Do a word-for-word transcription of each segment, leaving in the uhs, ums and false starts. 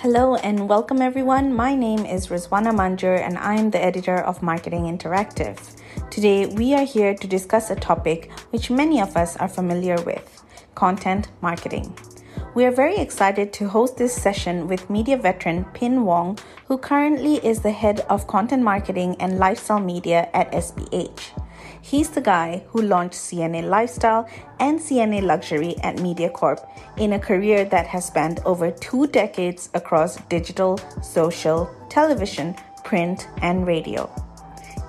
Hello and welcome everyone. My name is Rizwana Manjur and I am the editor of Marketing Interactive. Today we are here to discuss a topic which many of us are familiar with, content marketing. We are very excited to host this session with media veteran Phin Wong, who currently is the head of content marketing and lifestyle media at S P H. He's the guy who launched C N A Lifestyle and C N A Luxury at Mediacorp in a career that has spanned over two decades across digital, social, television, print, and radio.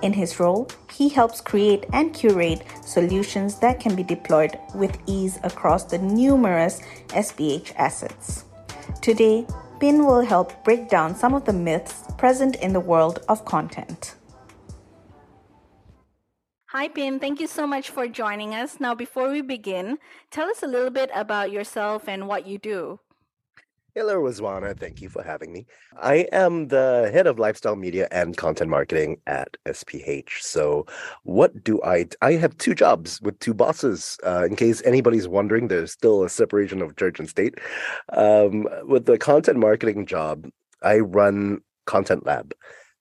In his role, he helps create and curate solutions that can be deployed with ease across the numerous S P H assets. Today, Phin will help break down some of the myths present in the world of content. Hi, Phin. Thank you so much for joining us. Now, before we begin, tell us a little bit about yourself and what you do. Hello, Rizwana. Thank you for having me. I am the head of lifestyle media and content marketing at S P H. So what do I... D- I have two jobs with two bosses. Uh, in case anybody's wondering, there's still a separation of church and state. Um, with the content marketing job, I run Content Lab.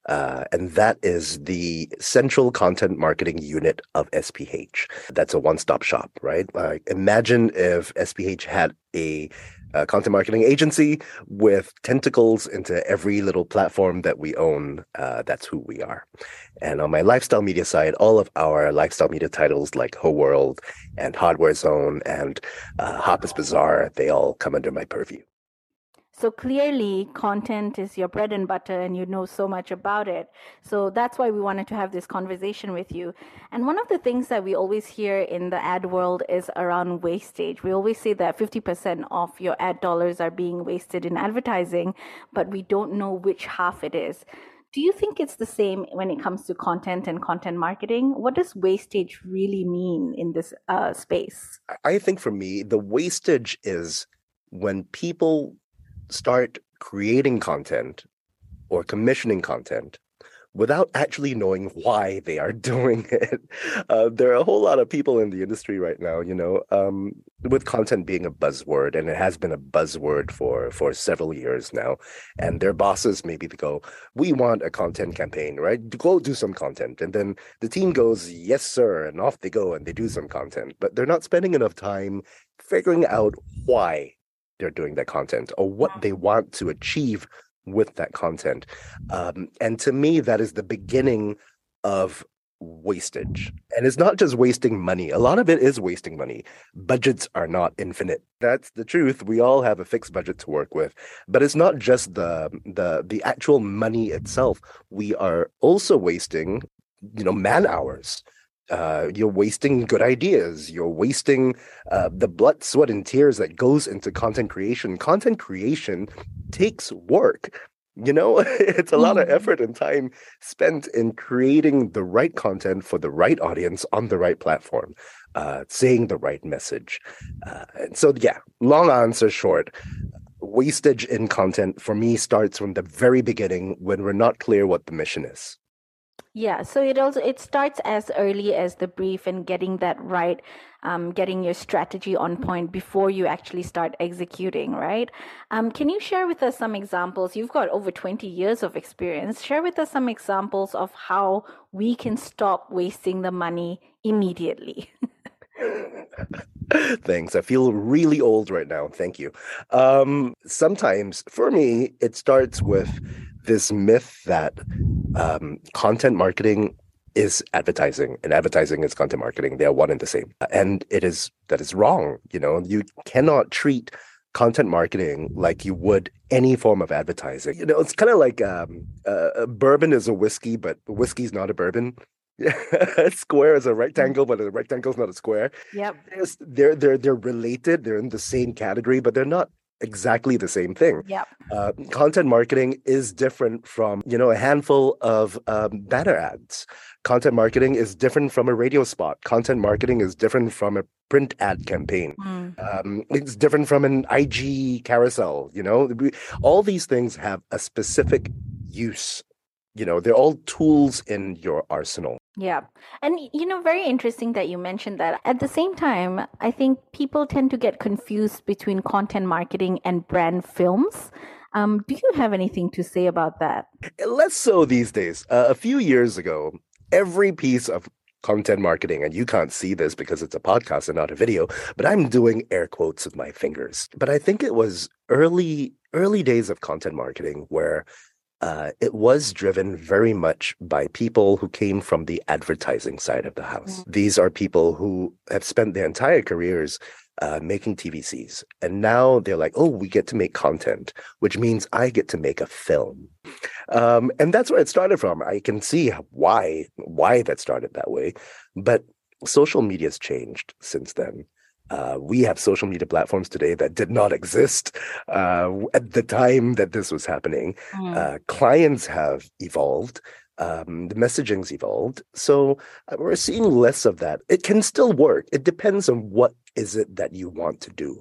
Uh, and that is the central content marketing unit of S P H. That's a one-stop shop, right? Like, imagine if S P H had a, a content marketing agency with tentacles into every little platform that we own. Uh, that's who we are. And on my lifestyle media side, all of our lifestyle media titles like Her World and Hardware Zone and uh, Harper's Bazaar, they all come under my purview. So clearly, content is your bread and butter and you know so much about it. So that's why we wanted to have this conversation with you. And one of the things that we always hear in the ad world is around wastage. We always say that fifty percent of your ad dollars are being wasted in advertising, but we don't know which half it is. Do you think it's the same when it comes to content and content marketing? What does wastage really mean in this uh, space? I think for me, the wastage is when people start creating content or commissioning content without actually knowing why they are doing it. Uh, there are a whole lot of people in the industry right now, you know, um, with content being a buzzword, and it has been a buzzword for, for several years now. And their bosses maybe they go, we want a content campaign, right? Go do some content. And then the team goes, yes, sir. And off they go and they do some content. But they're not spending enough time figuring out why they're doing that content or what they want to achieve with that content. Um, and to me, that is the beginning of wastage. And it's not just wasting money. A lot of it is wasting money. Budgets are not infinite. That's the truth. We all have a fixed budget to work with. But it's not just the the the actual money itself. We are also wasting, you know, man hours. Uh, you're wasting good ideas. You're wasting uh, the blood, sweat, and tears that goes into content creation. Content creation takes work. You know, it's a lot of effort and time spent in creating the right content for the right audience on the right platform, uh, saying the right message. Uh, and so, yeah, long answer short. Wastage in content for me starts from the very beginning when we're not clear what the mission is. Yeah, so it also it starts as early as the brief and getting that right, um, getting your strategy on point before you actually start executing, right? Um, can you share with us some examples? You've got over twenty years of experience. Share with us some examples of how we can stop wasting the money immediately. Thanks. I feel really old right now. Thank you. Um, sometimes, for me, it starts with this myth that um, content marketing is advertising and advertising is content marketing. They are one and the same. And it is that is wrong. You know, you cannot treat content marketing like you would any form of advertising. You know, it's kind of like um, uh, bourbon is a whiskey, but whiskey is not a bourbon. Square is a rectangle, but a rectangle is not a square. Yep. They're, they're, they're related. They're in the same category, but they're not exactly the same thing. Yep. Uh, content marketing is different from, you know, a handful of um, banner ads. Content marketing is different from a radio spot. Content marketing is different from a print ad campaign. Mm. Um, it's different from an I G carousel, you know. All these things have a specific use. You know, they're all tools in your arsenal. Yeah. And, you know, very interesting that you mentioned that. At the same time, I think people tend to get confused between content marketing and brand films. Um, do you have anything to say about that? Less so these days. Uh, a few years ago, every piece of content marketing, and you can't see this because it's a podcast and not a video, but I'm doing air quotes with my fingers. But I think it was early, early days of content marketing where uh, it was driven very much by people who came from the advertising side of the house. Mm-hmm. These are people who have spent their entire careers Uh, making T V Cs. And now they're like, oh, we get to make content, which means I get to make a film. Um, and that's where it started from. I can see why, why that started that way. But social media's changed since then. Uh, we have social media platforms today that did not exist uh, at the time that this was happening. Mm. Uh, clients have evolved. Um, the messaging's evolved. So we're seeing less of that. It can still work. It depends on what is it that you want to do.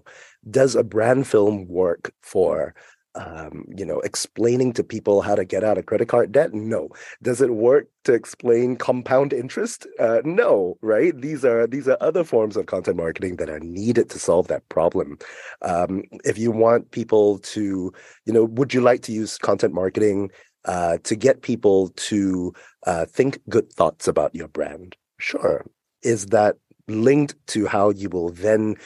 Does a brand film work for, um, you know, explaining to people how to get out of credit card debt? No. Does it work to explain compound interest? Uh, no, right? These are these are other forms of content marketing that are needed to solve that problem. Um, if you want people to, you know, would you like to use content marketing Uh, to get people to uh, think good thoughts about your brand? Sure. Is that linked to how you will then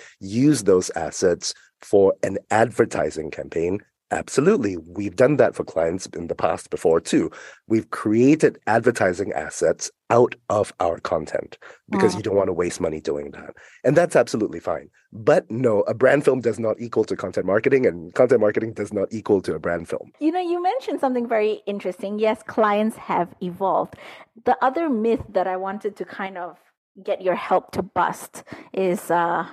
use those assets for an advertising campaign? Absolutely. We've done that for clients in the past before too. We've created advertising assets out of our content because yeah. you don't want to waste money doing that. And that's absolutely fine. But no, a brand film does not equal to content marketing, and content marketing does not equal to a brand film. You know, you mentioned something very interesting. Yes, clients have evolved. The other myth that I wanted to kind of get your help to bust is uh,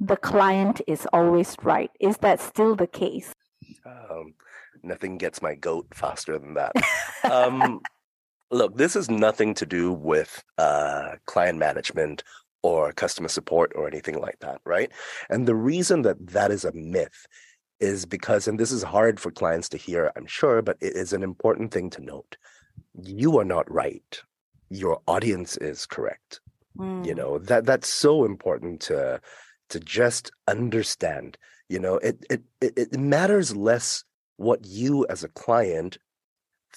the client is always right. Is that still the case? Um, nothing gets my goat faster than that. Um, look, this is nothing to do with uh, client management or customer support or anything like that, right? And the reason that that is a myth is because, and this is hard for clients to hear, I'm sure, but it is an important thing to note. You are not right. Your audience is correct. Mm. You know, that that's so important to to just understand. You know, it it it matters less what you as a client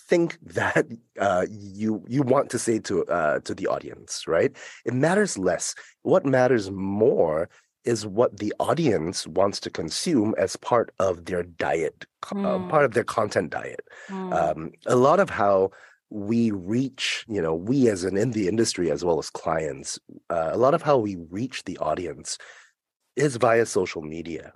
think that uh, you you want to say to uh, to the audience, right? It matters less. What matters more is what the audience wants to consume as part of their diet, mm. uh, part of their content diet. Mm. Um, a lot of how we reach, you know, we as in, in the industry as well as clients, uh, a lot of how we reach the audience is via social media.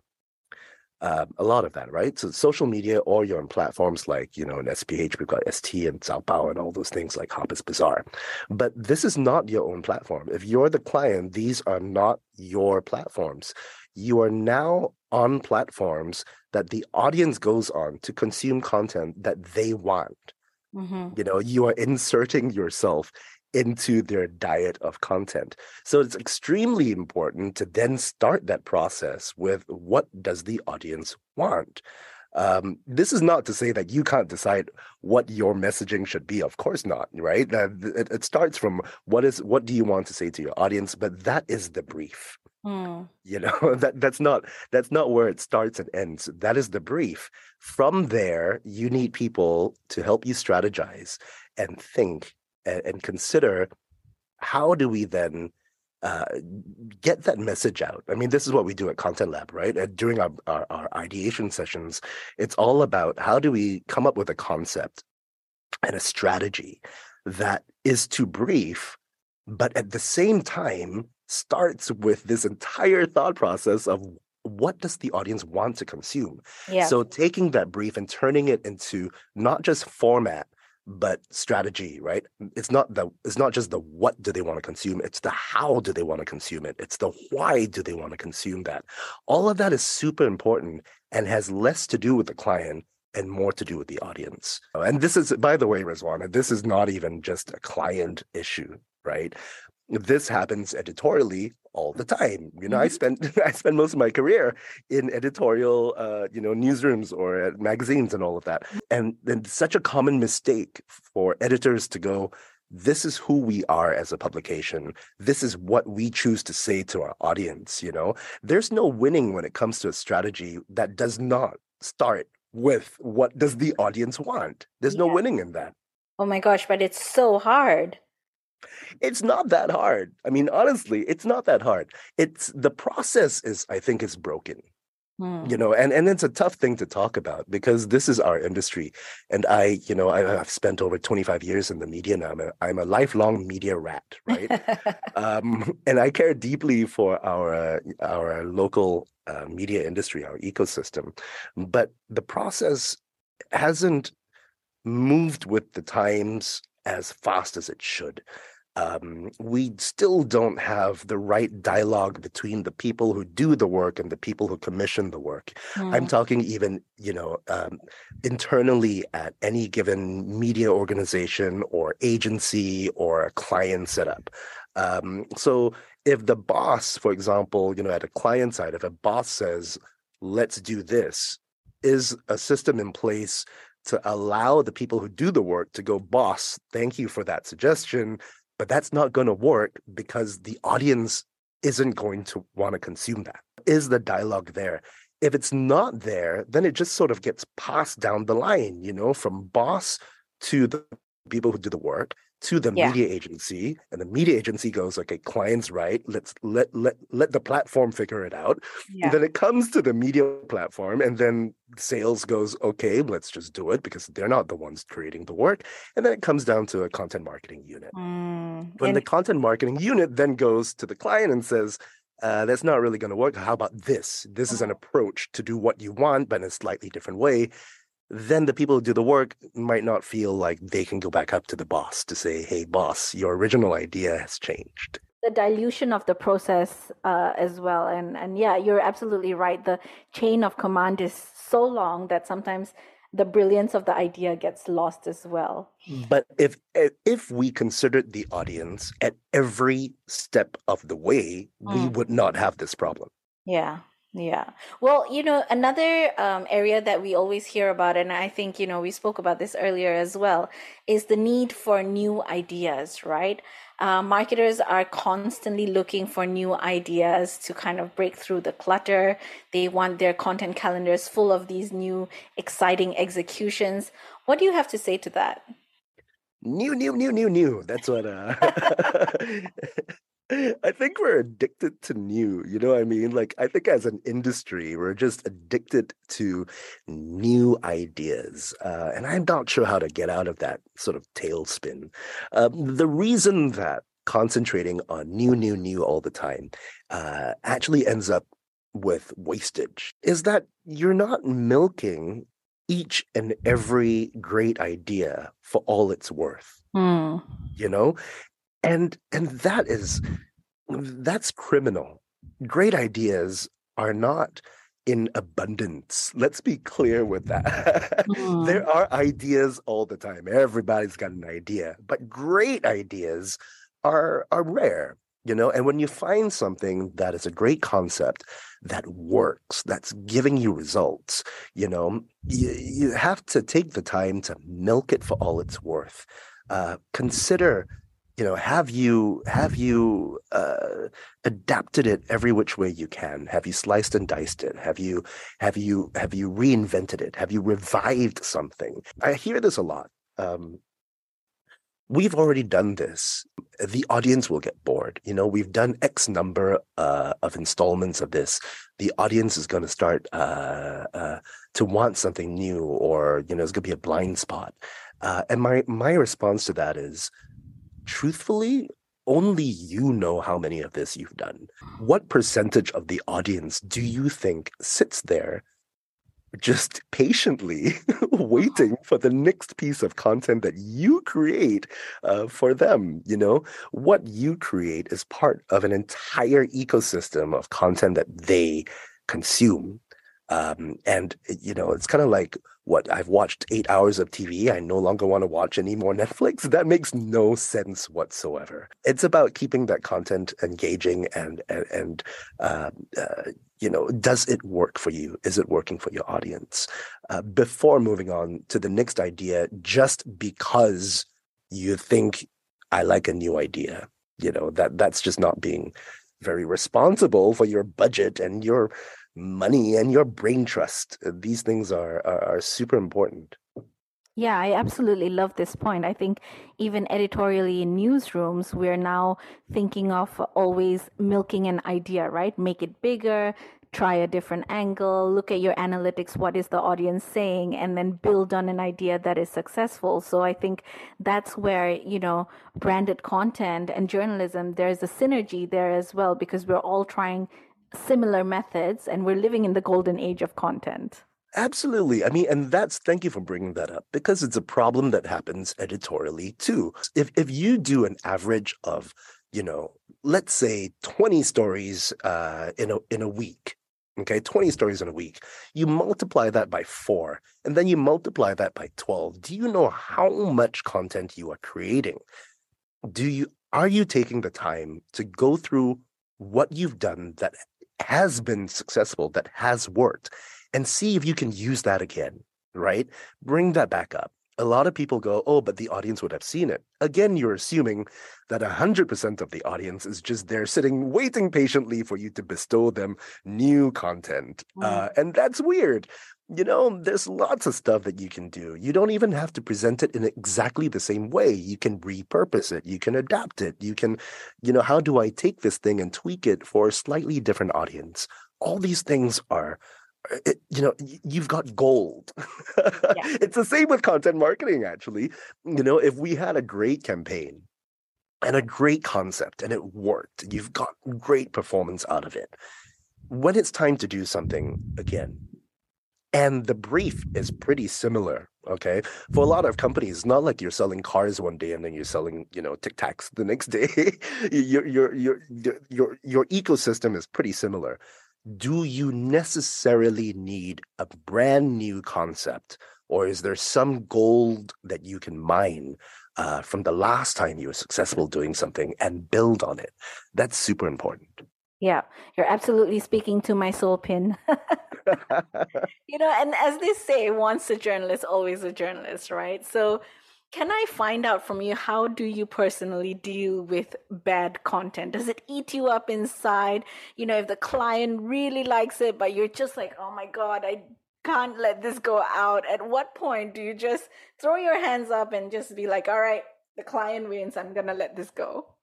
Uh, a lot of that, right? So social media, or you're on platforms like, you know, in S P H, we've got S T and Zaobao and all those things like Harper's Bazaar. But this is not your own platform. If you're the client, these are not your platforms. You are now on platforms that the audience goes on to consume content that they want. Mm-hmm. You know, you are inserting yourself into their diet of content. So it's extremely important to then start that process with what does the audience want? Um, this is not to say that you can't decide what your messaging should be. Of course not, right? Uh, it, it starts from what is what do you want to say to your audience? But that is the brief. Mm. You know, that that's not that's not where it starts and ends. That is the brief. From there, you need people to help you strategize and think and consider how do we then uh, get that message out. I mean, this is what we do at Content Lab, right? Uh, during our, our, our ideation sessions, it's all about how do we come up with a concept and a strategy that is too brief, but at the same time starts with this entire thought process of what does the audience want to consume? Yeah. So taking that brief and turning it into not just format, but strategy, right? It's not the it's not just the what do they want to consume, it's the how do they want to consume it, it's the why do they want to consume that. All of that is super important and has less to do with the client and more to do with the audience. And this is, by the way, Rizwana, this is not even just a client issue, right? This happens editorially all the time. You know, mm-hmm. I spent I spent most of my career in editorial, uh, you know, newsrooms or at magazines and all of that. And then such a common mistake for editors to go, this is who we are as a publication. This is what we choose to say to our audience. You know, there's no winning when it comes to a strategy that does not start with what does the audience want. There's yeah. no winning in that. Oh my gosh, but it's so hard. It's not that hard. I mean, honestly, it's not that hard. It's the process is, I think, is broken. You know, and, and it's a tough thing to talk about because this is our industry. And I, you know, I, I've spent over twenty-five years in the media now. I'm a, I'm a lifelong media rat, right? um, and I care deeply for our, uh, our local uh, media industry, our ecosystem. But the process hasn't moved with the times as fast as it should. Um, we still don't have the right dialogue between the people who do the work and the people who commission the work. Mm. I'm talking even, you know, um, internally at any given media organization or agency or a client setup. Um, so if the boss, for example, you know, at a client side, if a boss says, let's do this, is a system in place to allow the people who do the work to go, boss, thank you for that suggestion. But that's not going to work because the audience isn't going to want to consume that. Is the dialogue there? If it's not there, then it just sort of gets passed down the line, you know, from boss to the people who do the work to the yeah. media agency. And the media agency goes, okay, client's right. Let's let let let the platform figure it out. Yeah. Then it comes to the media platform and then sales goes, okay, let's just do it because they're not the ones creating the work. And then it comes down to a content marketing unit. Mm, when and- the content marketing unit then goes to the client and says, Uh, that's not really going to work. How about this? This is an approach to do what you want, but in a slightly different way. Then the people who do the work might not feel like they can go back up to the boss to say, hey, boss, your original idea has changed. The dilution of the process uh, as well. And, and yeah, you're absolutely right. The chain of command is so long that sometimes the brilliance of the idea gets lost as well. But if if we considered the audience at every step of the way, mm. we would not have this problem. Yeah. Yeah. Well, you know, another um, area that we always hear about, and I think, you know, we spoke about this earlier as well, is the need for new ideas, right? Uh, marketers are constantly looking for new ideas to kind of break through the clutter. They want their content calendars full of these new, exciting executions. What do you have to say to that? New, new, new, new, new. That's what... Uh... I think we're addicted to new, you know what I mean? Like, I think as an industry, we're just addicted to new ideas. Uh, and I'm not sure how to get out of that sort of tailspin. Uh, the reason that concentrating on new, new, new all the time uh, actually ends up with wastage is that you're not milking each and every great idea for all it's worth, mm. you know? And and that is, that's criminal. Great ideas are not in abundance. Let's be clear with that. Mm. There are ideas all the time. Everybody's got an idea. But great ideas are are rare, you know. And when you find something that is a great concept that works, that's giving you results, you know, you, you have to take the time to milk it for all it's worth. Uh, consider... You know, have you have you uh, adapted it every which way you can? Have you sliced and diced it? Have you have you have you reinvented it? Have you revived something? I hear this a lot. Um, we've already done this. The audience will get bored. You know, we've done X number uh, of installments of this. The audience is going to start uh, uh, to want something new, or you know, it's going to be a blind spot. Uh, and my my response to that is, truthfully, only you know how many of this you've done. What percentage of the audience do you think sits there just patiently waiting for the next piece of content that you create uh, for them? You know, what you create is part of an entire ecosystem of content that they consume. Um, and, you know, it's kind of like, what, I've watched eight hours of T V. I no longer want to watch any more Netflix. That makes no sense whatsoever. It's about keeping that content engaging and, and, and uh, uh, you know, does it work for you? Is it working for your audience? Uh, before moving on to the next idea, just because you think I like a new idea, you know, that that's just not being very responsible for your budget and your money and your brain trust. These things are are, are super important. Yeah, I absolutely love this point. I think even editorially in newsrooms, we're now thinking of always milking an idea, right? Make it bigger, try a different angle, look at your analytics, what is the audience saying, and then build on an idea that is successful. So I think that's where, you know, branded content and journalism, there's a synergy there as well, because we're all trying similar methods and we're living in the golden age of content. Absolutely. I mean, and that's, thank you for bringing that up, because it's a problem that happens editorially too. If if you do an average of, you know, let's say twenty stories uh, in a in a week, okay, twenty stories in a week, you multiply that by four, and then you multiply that by twelve. Do you know how much content you are creating? Do you are you taking the time to go through what you've done that has been successful, that has worked, and see if you can use that again, right? Bring that back up. A lot of people go, oh, but the audience would have seen it. Again, you're assuming that one hundred percent of the audience is just there sitting, waiting patiently for you to bestow them new content. Mm. Uh, and that's weird. You know, there's lots of stuff that you can do. You don't even have to present it in exactly the same way. You can repurpose it. You can adapt it. You can, you know, how do I take this thing and tweak it for a slightly different audience? All these things are... It, you know, you've got gold. Yeah. It's the same with content marketing, actually. You know, if we had a great campaign and a great concept and it worked, you've got great performance out of it. When it's time to do something again, and the brief is pretty similar, okay? For a lot of companies, it's not like you're selling cars one day and then you're selling, you know, Tic Tacs the next day. your, your, your, your, your, your ecosystem is pretty similar. Do you necessarily need a brand new concept, or is there some gold that you can mine uh, from the last time you were successful doing something and build on it? That's super important. Yeah, you're absolutely speaking to my soul, Phin. You know, and as they say, once a journalist, always a journalist, right? So can I find out from you, how do you personally deal with bad content? Does it eat you up inside? You know, if the client really likes it, but you're just like, oh my God, I can't let this go out. At what point do you just throw your hands up and just be like, all right, the client wins, I'm going to let this go?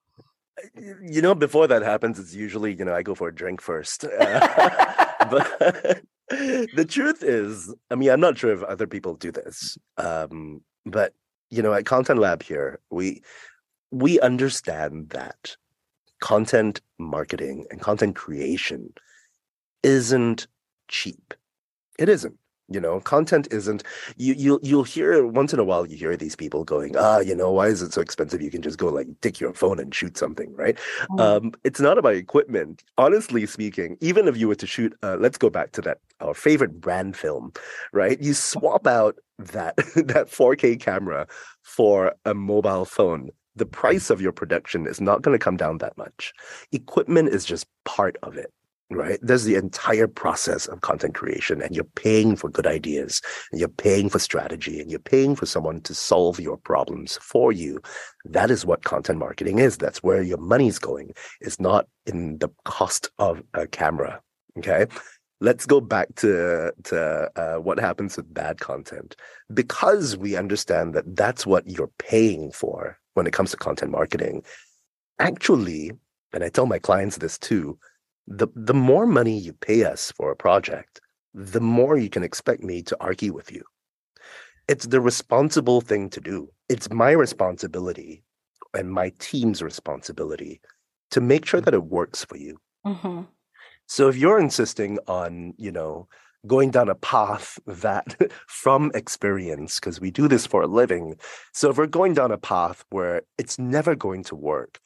You know, before that happens, it's usually, you know, I go for a drink first. Uh, but the truth is, I mean, I'm not sure if other people do this, um, but you know, at Content Lab here, we we understand that content marketing and content creation isn't cheap. It isn't. You know, content isn't. You you you'll hear once in a while. You hear these people going, ah, you know, why is it so expensive? You can just go like take your phone and shoot something, right? Mm-hmm. Um, it's not about equipment. Honestly speaking, even if you were to shoot, uh, let's go back to that our favorite brand film, right? You swap out that that four K camera for a mobile phone. The price of your production is not going to come down that much. Equipment is just part of it. Right? There's the entire process of content creation, and you're paying for good ideas, and you're paying for strategy, and you're paying for someone to solve your problems for you. That is what content marketing is. That's where your money's going. It's not in the cost of a camera. Okay. Let's go back to, to uh, what happens with bad content, because we understand that that's what you're paying for when it comes to content marketing. Actually, and I tell my clients this too, The the more money you pay us for a project, the more you can expect me to argue with you. It's the responsible thing to do. It's my responsibility and my team's responsibility to make sure that it works for you. Mm-hmm. So if you're insisting on, you know, going down a path that from experience, because we do this for a living, so if we're going down a path where it's never going to work,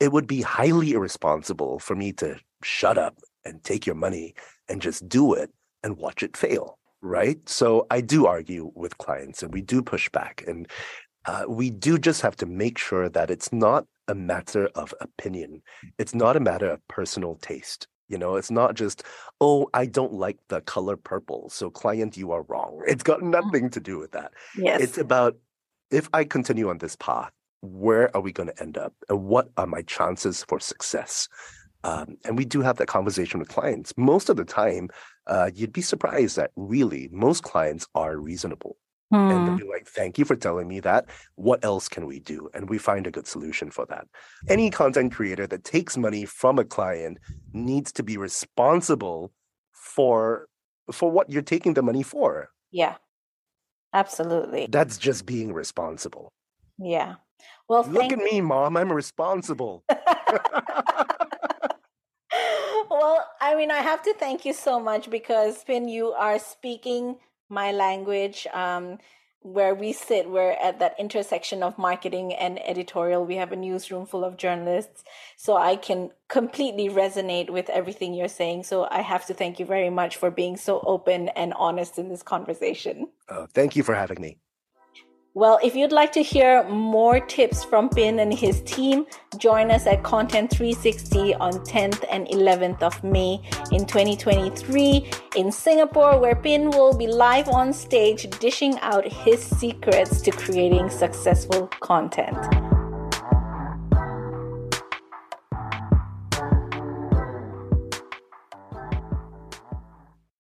it would be highly irresponsible for me to shut up and take your money and just do it and watch it fail, right? So I do argue with clients, and we do push back, and uh, we do just have to make sure that it's not a matter of opinion. It's not a matter of personal taste. You know, it's not just, oh, I don't like the color purple, so client, you are wrong. It's got nothing to do with that. Yes. It's about, if I continue on this path, where are we going to end up? And what are my chances for success? Um, and we do have that conversation with clients. Most of the time, uh, you'd be surprised that really most clients are reasonable. Mm. And they'll be like, thank you for telling me that. What else can we do? And we find a good solution for that. Any content creator that takes money from a client needs to be responsible for, for what you're taking the money for. Yeah, absolutely. That's just being responsible. Yeah. Well, look at me, Mom. I'm responsible. Well, I mean, I have to thank you so much because, Phin, you are speaking my language. Um, where we sit, we're at that intersection of marketing and editorial. We have a newsroom full of journalists. So I can completely resonate with everything you're saying. So I have to thank you very much for being so open and honest in this conversation. Oh, thank you for having me. Well, if you'd like to hear more tips from Phin and his team, join us at Content three sixty on tenth and eleventh of May in twenty twenty-three in Singapore, where Phin will be live on stage dishing out his secrets to creating successful content.